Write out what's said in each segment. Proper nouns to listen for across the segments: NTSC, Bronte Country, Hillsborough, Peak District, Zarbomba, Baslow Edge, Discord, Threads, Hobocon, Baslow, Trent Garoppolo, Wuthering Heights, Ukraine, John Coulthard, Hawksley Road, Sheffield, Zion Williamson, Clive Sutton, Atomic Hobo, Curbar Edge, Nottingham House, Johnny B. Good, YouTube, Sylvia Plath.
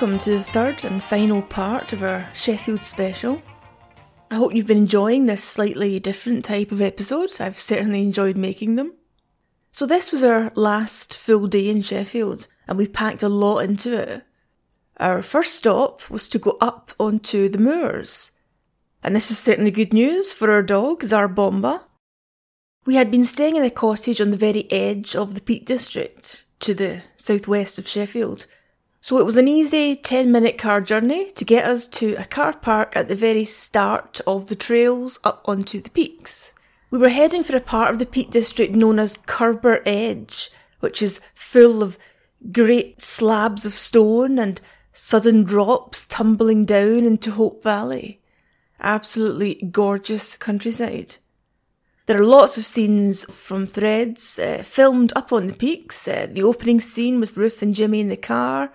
welcome to the third and final part of our Sheffield special. I hope you've been enjoying this slightly different type of episode. I've certainly enjoyed making them. So this was our last full day in Sheffield, and we packed a lot into it. Our first stop was to go up onto the moors, and this was certainly good news for our dog, Zarbomba. We had been staying in a cottage on the very edge of the Peak District, to the southwest of Sheffield, so it was an easy 10-minute car journey to get us to a car park at the very start of the trails up onto the peaks. We were heading for a part of the Peak District known as Curbar Edge, which is full of great slabs of stone and sudden drops tumbling down into Hope Valley. Absolutely gorgeous countryside. There are lots of scenes from Threads filmed up on the peaks, the opening scene with Ruth and Jimmy in the car,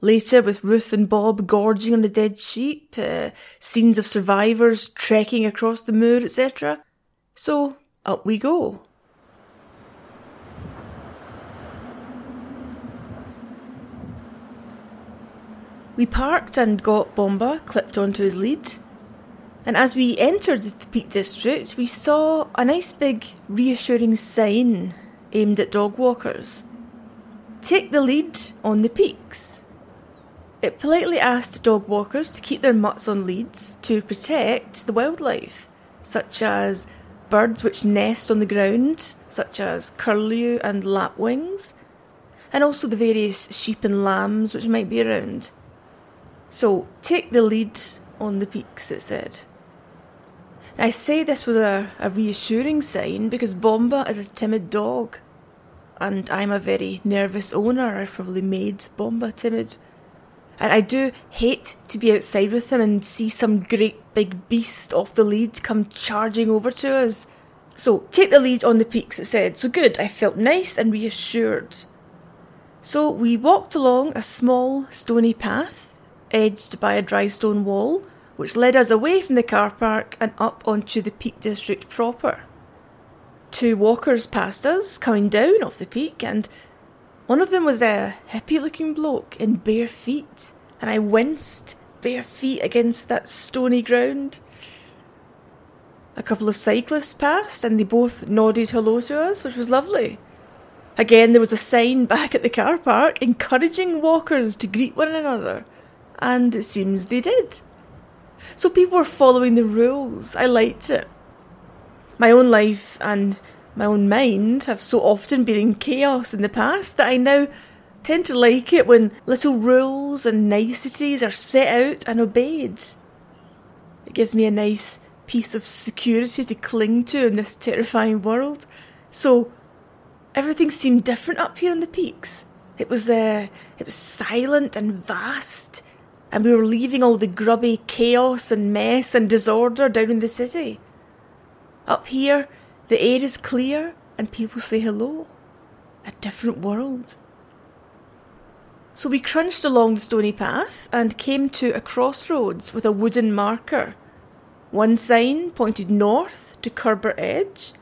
later with Ruth and Bob gorging on a dead sheep, scenes of survivors trekking across the moor, etc. So, up we go. We parked and got Bomba clipped onto his lead. And as we entered the Peak District, we saw a nice big reassuring sign aimed at dog walkers. Take the lead on the peaks. It politely asked dog walkers to keep their mutts on leads to protect the wildlife, such as birds which nest on the ground, such as curlew and lapwings, and also the various sheep and lambs which might be around. So, take the lead on the peaks, it said. I say this was a reassuring sign because Bomba is a timid dog, and I'm a very nervous owner. I've probably made Bomba timid. And I do hate to be outside with him and see some great big beast off the lead come charging over to us. So, take the lead on the peaks, it said. So good, I felt nice and reassured. So we walked along a small stony path, edged by a dry stone wall, which led us away from the car park and up onto the Peak District proper. Two walkers passed us, coming down off the peak, and one of them was a hippie-looking bloke in bare feet, and I winced, bare feet against that stony ground. A couple of cyclists passed, and they both nodded hello to us, which was lovely. Again, there was a sign back at the car park encouraging walkers to greet one another, and it seems they did. So people were following the rules. I liked it. My own life and my own mind have so often been in chaos in the past that I now tend to like it when little rules and niceties are set out and obeyed. It gives me a nice piece of security to cling to in this terrifying world. So everything seemed different up here on the peaks. It was silent and vast, and we were leaving all the grubby chaos and mess and disorder down in the city. Up here, the air is clear and people say hello. A different world. So we crunched along the stony path and came to a crossroads with a wooden marker. One sign pointed north to Curbar Edge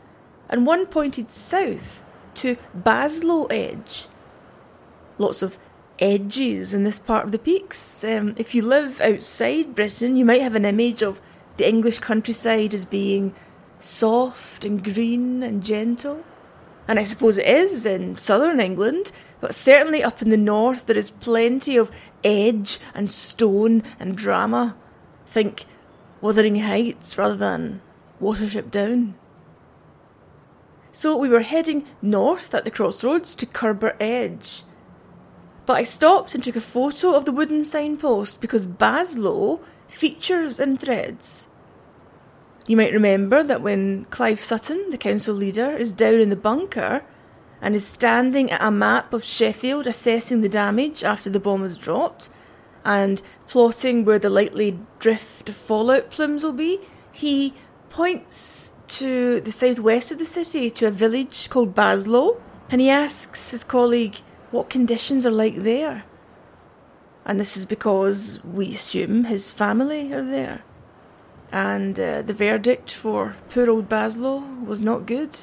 and one pointed south to Baslow Edge. Lots of edges in this part of the peaks. If you live outside Britain, you might have an image of the English countryside as being soft and green and gentle. And I suppose it is in southern England, but certainly up in the north there is plenty of edge and stone and drama. Think Wuthering Heights rather than Watership Down. So we were heading north at the crossroads to Curbar Edge. But I stopped and took a photo of the wooden signpost because Baslow features in Threads. You might remember that when Clive Sutton, the council leader, is down in the bunker and is standing at a map of Sheffield assessing the damage after the bomb was dropped and plotting where the likely drift of fallout plumes will be, he points to the southwest of the city to a village called Baslow, and he asks his colleague what conditions are like there. And this is because we assume his family are there. And the verdict for poor old Baslow was not good.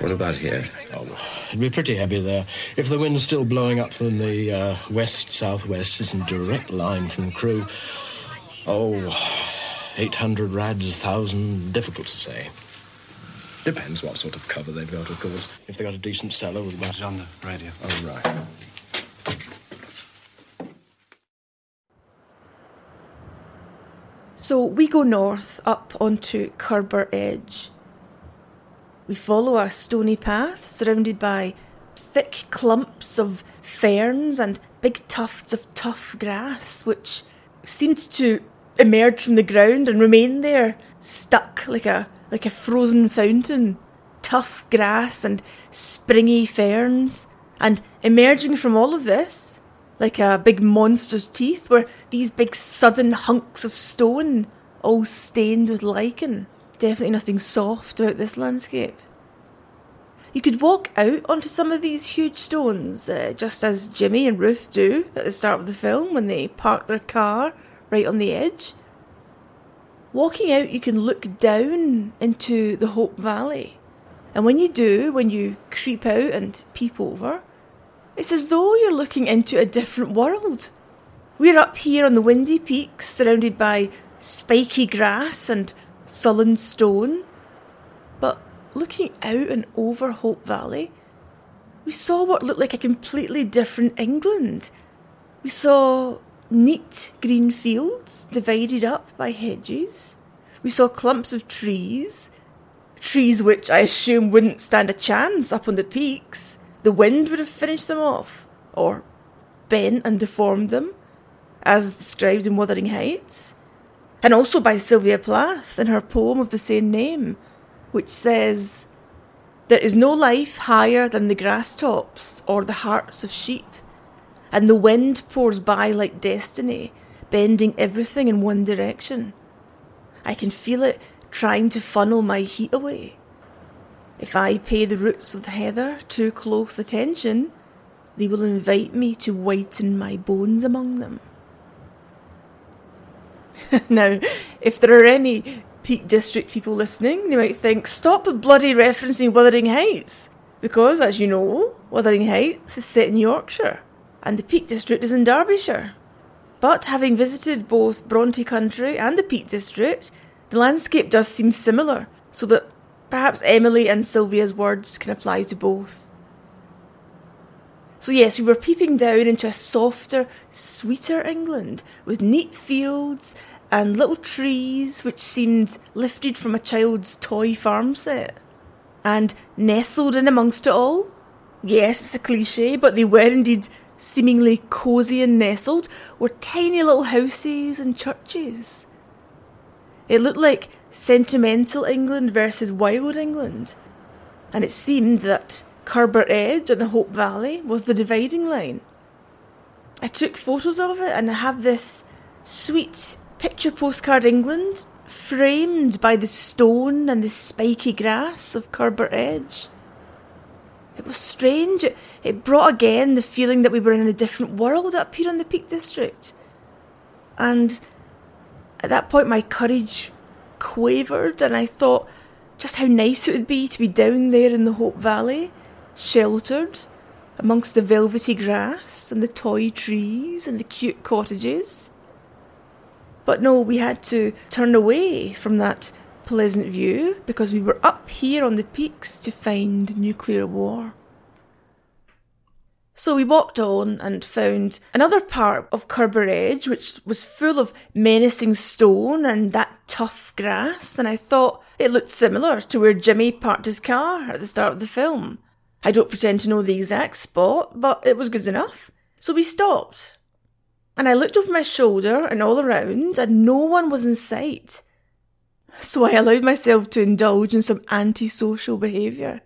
What about here? Oh, it'd be pretty heavy there. If the wind's still blowing up from the west-southwest, it's in direct line from Crewe. Oh, 800 rads, 1,000, difficult to say. Depends what sort of cover they've got, of course. If they've got a decent cellar... We'll put it on the radio. Oh, right. So we go north, up onto Curbar Edge. We follow a stony path surrounded by thick clumps of ferns and big tufts of tough grass, which seemed to emerge from the ground and remain there, stuck like a frozen fountain. Tough grass and springy ferns. And emerging from all of this, like a big monster's teeth, were these big sudden hunks of stone, all stained with lichen. Definitely nothing soft about this landscape. You could walk out onto some of these huge stones, just as Jimmy and Ruth do at the start of the film when they park their car right on the edge. Walking out, you can look down into the Hope Valley. And when you do, when you creep out and peep over, it's as though you're looking into a different world. We're up here on the windy peaks, surrounded by spiky grass and sullen stone, but looking out and over Hope Valley, we saw what looked like a completely different England. We saw neat green fields divided up by hedges. We saw clumps of trees which I assume wouldn't stand a chance up on the peaks. The wind would have finished them off, or bent and deformed them, as described in Wuthering Heights. And also by Sylvia Plath in her poem of the same name, which says, "There is no life higher than the grass tops or the hearts of sheep, and the wind pours by like destiny, bending everything in one direction. I can feel it trying to funnel my heat away. If I pay the roots of the heather too close attention, they will invite me to whiten my bones among them." Now, if there are any Peak District people listening, they might think, stop bloody referencing Wuthering Heights, because, as you know, Wuthering Heights is set in Yorkshire, and the Peak District is in Derbyshire. But having visited both Bronte Country and the Peak District, the landscape does seem similar, so that perhaps Emily and Sylvia's words can apply to both. So yes, we were peeping down into a softer, sweeter England, with neat fields and little trees which seemed lifted from a child's toy farm set. And nestled in amongst it all, yes, it's a cliche, but they were indeed seemingly cosy and nestled, were tiny little houses and churches. It looked like sentimental England versus wild England, and it seemed that Curbar Edge and the Hope Valley was the dividing line. I took photos of it, and I have this sweet picture postcard England framed by the stone and the spiky grass of Curbar Edge. It was strange. It brought again the feeling that we were in a different world up here in the Peak District. And at that point my courage quavered, and I thought just how nice it would be to be down there in the Hope Valley, sheltered amongst the velvety grass and the toy trees and the cute cottages. But no, we had to turn away from that pleasant view because we were up here on the peaks to find nuclear war. So we walked on and found another part of Curbar Edge which was full of menacing stone and that tough grass, and I thought it looked similar to where Jimmy parked his car at the start of the film. I don't pretend to know the exact spot, but it was good enough. So we stopped. And I looked over my shoulder and all around, and no one was in sight. So I allowed myself to indulge in some antisocial behaviour.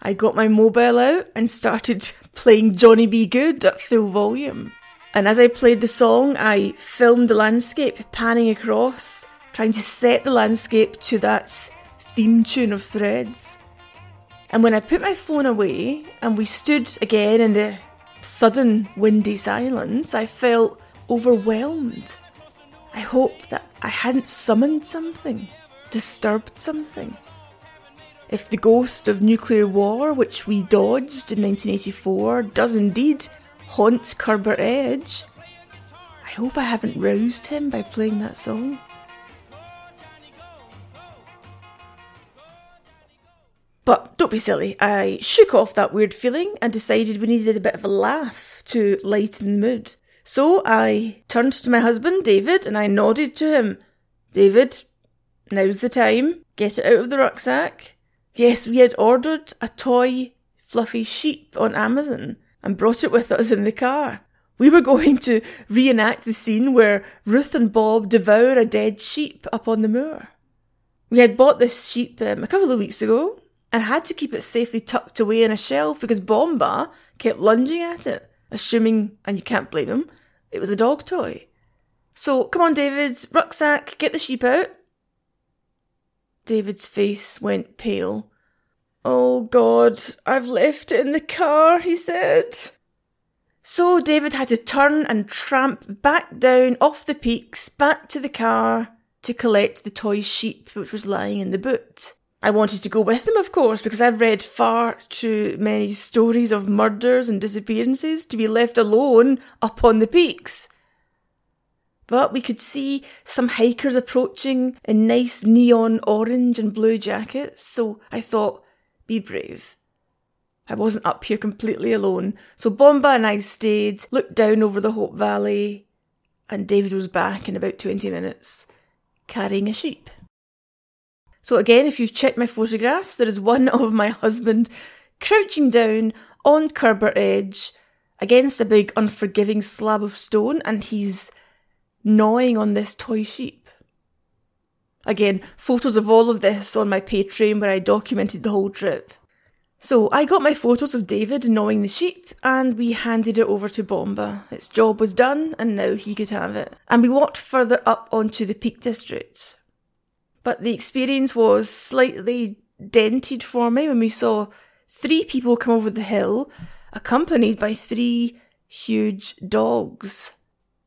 I got my mobile out and started playing Johnny B. Good at full volume. And as I played the song, I filmed the landscape panning across, trying to set the landscape to that theme tune of Threads. And when I put my phone away and we stood again in the sudden windy silence, I felt overwhelmed. I hoped that I hadn't summoned something, disturbed something. if the ghost of nuclear war, which we dodged in 1984, does indeed haunt Curbar Edge. I hope I haven't roused him by playing that song. But don't be silly, I shook off that weird feeling and decided we needed a bit of a laugh to lighten the mood. So I turned to my husband, David, and I nodded to him. David, now's the time. Get it out of the rucksack. Yes, we had ordered a toy fluffy sheep on Amazon and brought it with us in the car. We were going to reenact the scene where Ruth and Bob devour a dead sheep up on the moor. We had bought this sheep a couple of weeks ago and had to keep it safely tucked away in a shelf because Bomba kept lunging at it, assuming, and you can't blame him, it was a dog toy. So, come on, David, rucksack, get the sheep out. David's face went pale. Oh, God, I've left it in the car, he said. So David had to turn and tramp back down off the peaks, back to the car to collect the toy sheep which was lying in the boot. I wanted to go with him, of course, because I've read far too many stories of murders and disappearances to be left alone up on the peaks. But we could see some hikers approaching in nice neon orange and blue jackets, so I thought, be brave. I wasn't up here completely alone, so Bomba and I stayed, looked down over the Hope Valley, and David was back in about 20 minutes, carrying a sheep. So again, if you've checked my photographs, there is one of my husband crouching down on Curbar Edge against a big unforgiving slab of stone, and he's gnawing on this toy sheep. Again, photos of all of this on my Patreon where I documented the whole trip. So I got my photos of David gnawing the sheep and we handed it over to Bomba. Its job was done and now he could have it. And we walked further up onto the Peak District. But the experience was slightly dented for me when we saw three people come over the hill accompanied by three huge dogs.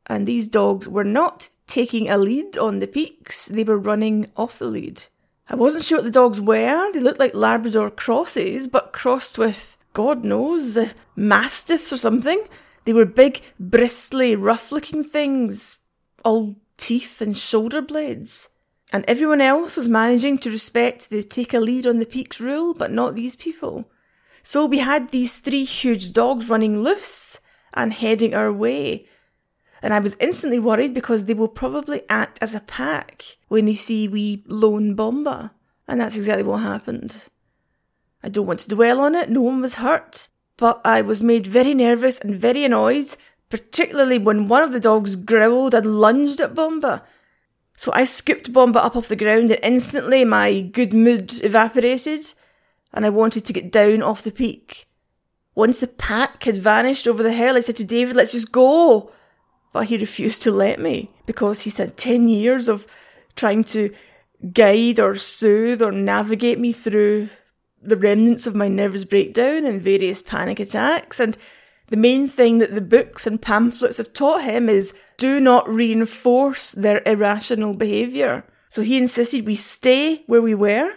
And these dogs were not taking a lead on the peaks, they were running off the lead. I wasn't sure what the dogs were, they looked like Labrador crosses, but crossed with, God knows, mastiffs or something. They were big, bristly, rough-looking things, all teeth and shoulder blades. And everyone else was managing to respect the take a lead on the peaks rule, but not these people. So we had these three huge dogs running loose and heading our way. And I was instantly worried because they will probably act as a pack when they see wee lone Bomba. And that's exactly what happened. I don't want to dwell on it, no one was hurt. But I was made very nervous and very annoyed, particularly when one of the dogs growled and lunged at Bomba. So I scooped Bomba up off the ground and instantly my good mood evaporated and I wanted to get down off the peak. Once the pack had vanished over the hill, I said to David, let's just go. But he refused to let me because he said 10 years of trying to guide or soothe or navigate me through the remnants of my nervous breakdown and various panic attacks. And the main thing that the books and pamphlets have taught him is do not reinforce their irrational behaviour. So he insisted we stay where we were,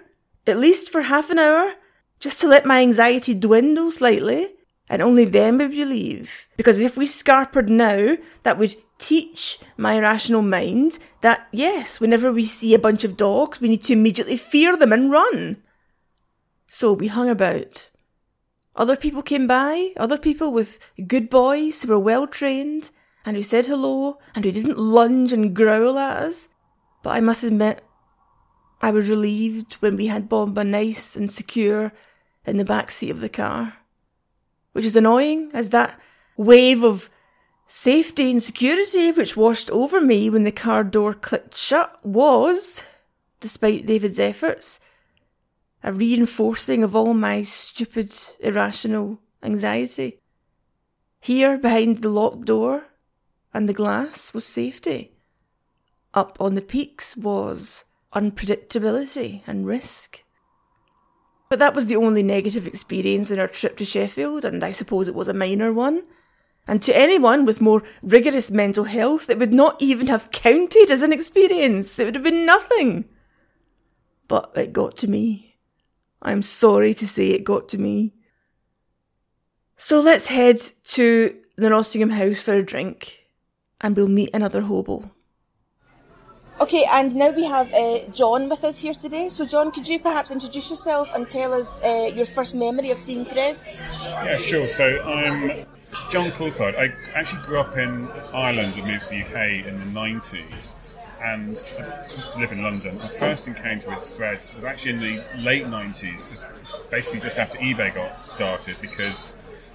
at least for half an hour, just to let my anxiety dwindle slightly. And only then would we leave. Because if we scarpered now, that would teach my irrational mind that, yes, whenever we see a bunch of dogs, we need to immediately fear them and run. So we hung about. Other people came by, other people with good boys who were well trained, and who said hello, and who didn't lunge and growl at us. But I must admit, I was relieved when we had Bomba nice and secure in the back seat of the car. Which is annoying, as that wave of safety and security which washed over me when the car door clicked shut was, despite David's efforts, a reinforcing of all my stupid, irrational anxiety. Here, behind the locked door and the glass, was safety. Up on the peaks was unpredictability and risk. But that was the only negative experience in our trip to Sheffield, and I suppose it was a minor one. And to anyone with more rigorous mental health, it would not even have counted as an experience. It would have been nothing. But it got to me. I'm sorry to say it got to me. So let's head to the Nottingham House for a drink, and we'll meet another hobo. Okay, and now we have John with us here today. So John, could you perhaps introduce yourself and tell us your first memory of seeing Threads? Yeah, sure. So I'm John Coulthard. I actually grew up in Ireland and moved to the UK in the 90s and I live in London. My first encounter with Threads was actually in the late 90s, basically just after eBay got started, because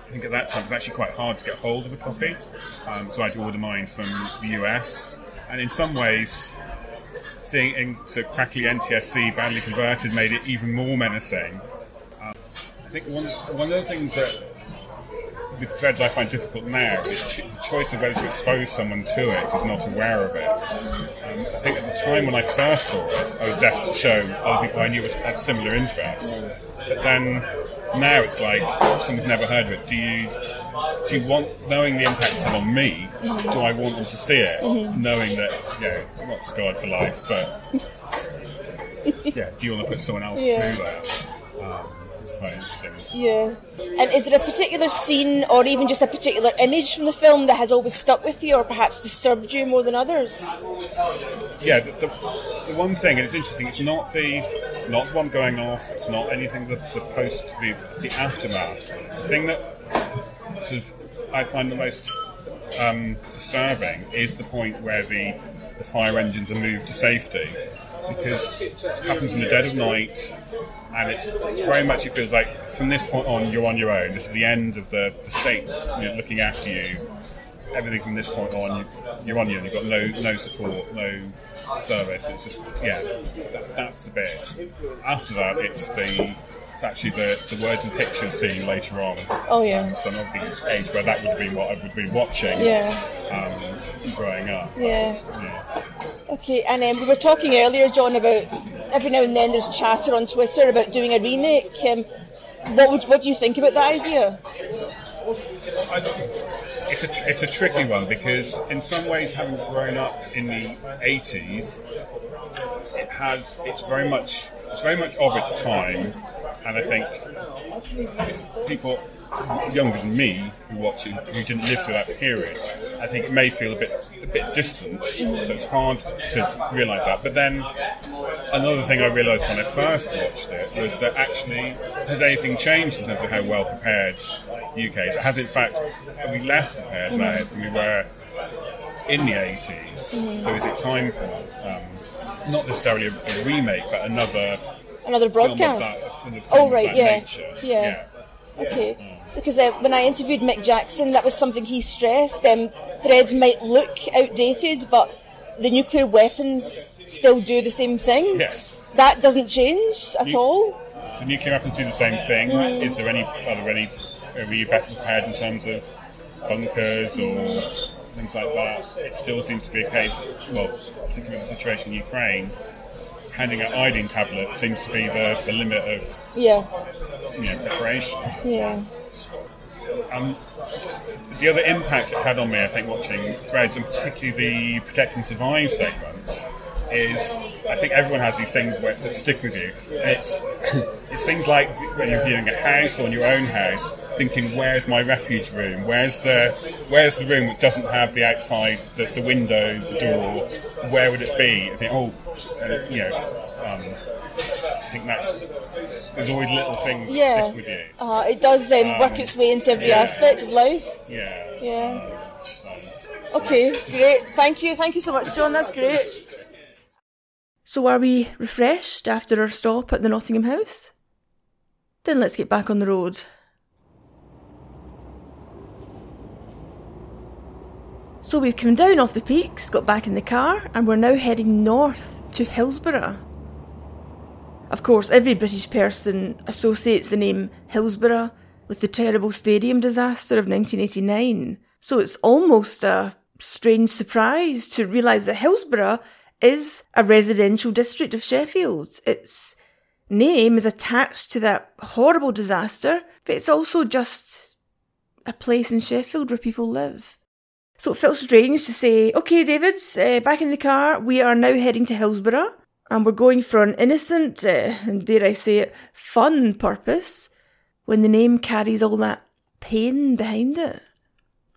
I think at that time it was actually quite hard to get hold of a copy. So I had to order mine from the US, and in some ways seeing into crackly NTSC badly converted made it even more menacing. I think one of the things that with Threads I find difficult now is the choice of whether to expose someone to it who's not aware of it. I think at the time when I first saw it, I was desperate to show other people I knew had similar interests. But then now it's like someone's never heard of it. Do you want, knowing the impact it's had on me, do I want them to see it, knowing that, you know, I'm not scarred for life, but yeah, do you want to put someone else through that? It's quite interesting. Yeah. And is there a particular scene or even just a particular image from the film that has always stuck with you or perhaps disturbed you more than others? Yeah, the one thing, and it's interesting, it's not the one going off, it's not anything that the post, the aftermath. The thing that sort of I find the most disturbing is the point where the fire engines are moved to safety, because it happens in the dead of night, and it's very much, it feels like from this point on you're on your own. This is the end of the state, you know, looking after you. Everything from this point on, you're on your own. You've got no support, no service. It's just, yeah, that's the bit. After that, it's actually the words and pictures scene later on. Oh yeah. So I'm of the age where that would have been what I would have been watching. Yeah. Growing up. Yeah. Okay, and we were talking earlier, John, about every now and then there's chatter on Twitter about doing a remake. What do you think about that idea? It's a tricky one, because in some ways, having grown up in the 80s, it's very much of its time, and I think people younger than me who watch it, who didn't live through that period, I think it may feel a bit distant, so it's hard to realise that. But then another thing I realised when I first watched it was that actually, has anything changed in terms of how well prepared the UK is? Has in fact, are we less prepared now than we were in the 80s? So is it time for not necessarily a remake, but another broadcast? Film of that, nature. Okay, because when I interviewed Mick Jackson, that was something he stressed. Threads might look outdated, but the nuclear weapons still do the same thing. Yes. That doesn't change at all. The nuclear weapons do the same thing. Are we better prepared in terms of bunkers or things like that? It still seems to be a case, well, thinking of the situation in Ukraine, handing out iodine tablets seems to be the limit of preparation. Yeah. The other impact it had on me, I think, watching Threads, and particularly the Protect and Survive segments, is I think everyone has these things that stick with you. It's things like when you're viewing a house or in your own house, thinking, where's my refuge room? Where's the room that doesn't have the outside, the windows, the door? Where would it be? I think, I think there's always little things that stick with you. It does work its way into every aspect of life. Yeah. Yeah. Okay, great. Thank you so much, John. That's great. So are we refreshed after our stop at the Nottingham House? Then let's get back on the road. So we've come down off the peaks, got back in the car, and we're now heading north to Hillsborough. Of course, every British person associates the name Hillsborough with the terrible stadium disaster of 1989, so it's almost a strange surprise to realise that Hillsborough is a residential district of Sheffield. Its name is attached to that horrible disaster, but it's also just a place in Sheffield where people live. So it felt strange to say, OK, David, back in the car, we are now heading to Hillsborough. and we're going for an innocent, and dare I say it, fun purpose, when the name carries all that pain behind it.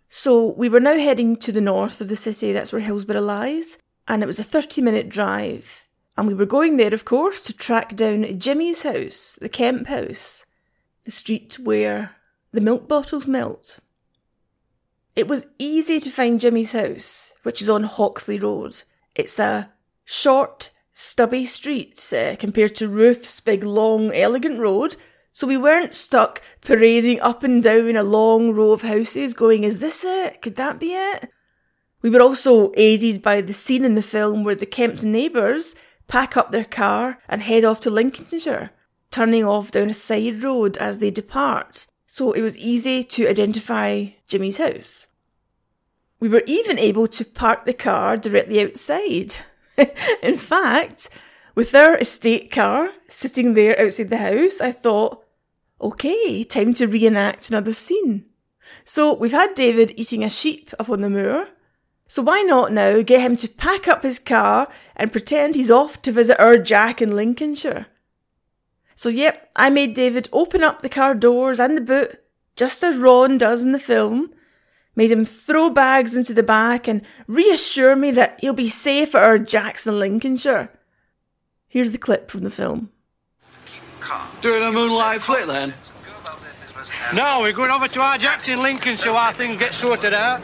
So we were now heading to the north of the city, that's where Hillsborough lies, and it was a 30-minute drive. And we were going there, of course, to track down Jimmy's house, the Kemp house, the street where the milk bottles melt. It was easy to find Jimmy's house, which is on Hawksley Road. It's a short, stubby street compared to Ruth's big, long, elegant road, so we weren't stuck parading up and down a long row of houses going, is this it? Could that be it? We were also aided by the scene in the film where the Kemp's neighbours pack up their car and head off to Lincolnshire, turning off down a side road as they depart, so it was easy to identify Jimmy's house. We were even able to park the car directly outside. In fact, with our estate car sitting there outside the house, I thought, okay, time to reenact another scene. So we've had David eating a sheep up on the moor, so why not now get him to pack up his car and pretend he's off to visit our Jack in Lincolnshire? So yep, I made David open up the car doors and the boot, just as Ron does in the film, made him throw bags into the back and reassure me that he'll be safe at our Jack's in Lincolnshire. Here's the clip from the film. Doing a moonlight flit then? No, we're going over to our Jack's in Lincolnshire while things get sorted out.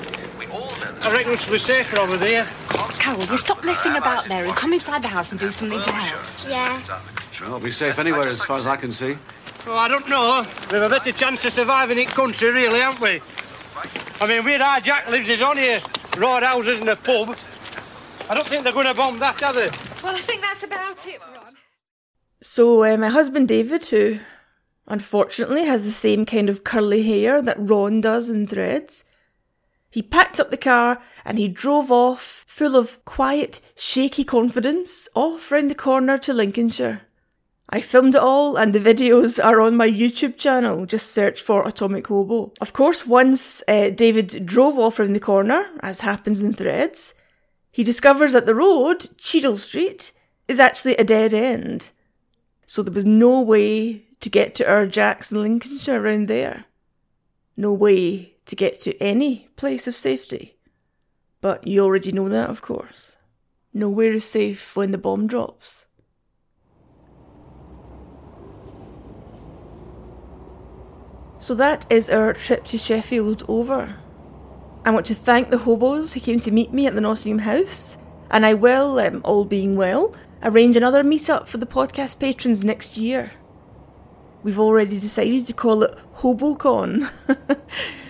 I reckon we'll be safer over there. Carol, you stop messing about there and come inside the house and do something to help. Yeah. We'll be safe anywhere as far as I can see. Well, I don't know. We've a better chance of surviving in country, really, haven't we? I mean, where our Jack lives is on here, road houses and a pub. I don't think they're going to bomb that, are they? Well, I think that's about it, Ron. So, my husband David, who unfortunately has the same kind of curly hair that Ron does in Threads, he packed up the car and he drove off, full of quiet, shaky confidence, off round the corner to Lincolnshire. I filmed it all, and the videos are on my YouTube channel. Just search for Atomic Hobo. Of course, once David drove off round the corner, as happens in Threads, he discovers that the road, Cheadle Street, is actually a dead end. So there was no way to get to our Jack's in Lincolnshire round there. No way to get to any place of safety. But you already know that, of course. Nowhere is safe when the bomb drops. So that is our trip to Sheffield over. I want to thank the hobos who came to meet me at the Nottingham House, and I will, all being well, arrange another meet-up for the podcast patrons next year. We've already decided to call it Hobocon.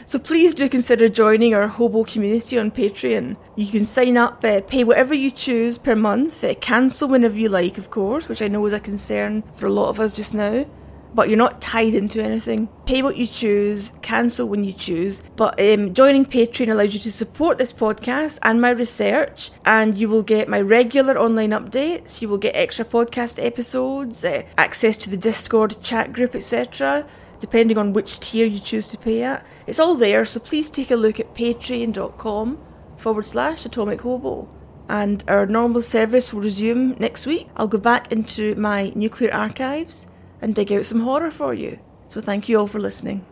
So please do consider joining our hobo community on Patreon. You can sign up, pay whatever you choose per month, cancel whenever you like, of course, which I know is a concern for a lot of us just now. But you're not tied into anything. Pay what you choose, cancel when you choose. But joining Patreon allows you to support this podcast and my research, and you will get my regular online updates, you will get extra podcast episodes, access to the Discord chat group, etc., depending on which tier you choose to pay at. It's all there, so please take a look at patreon.com/AtomicHobo. And our normal service will resume next week. I'll go back into my nuclear archives and dig out some horror for you. So thank you all for listening.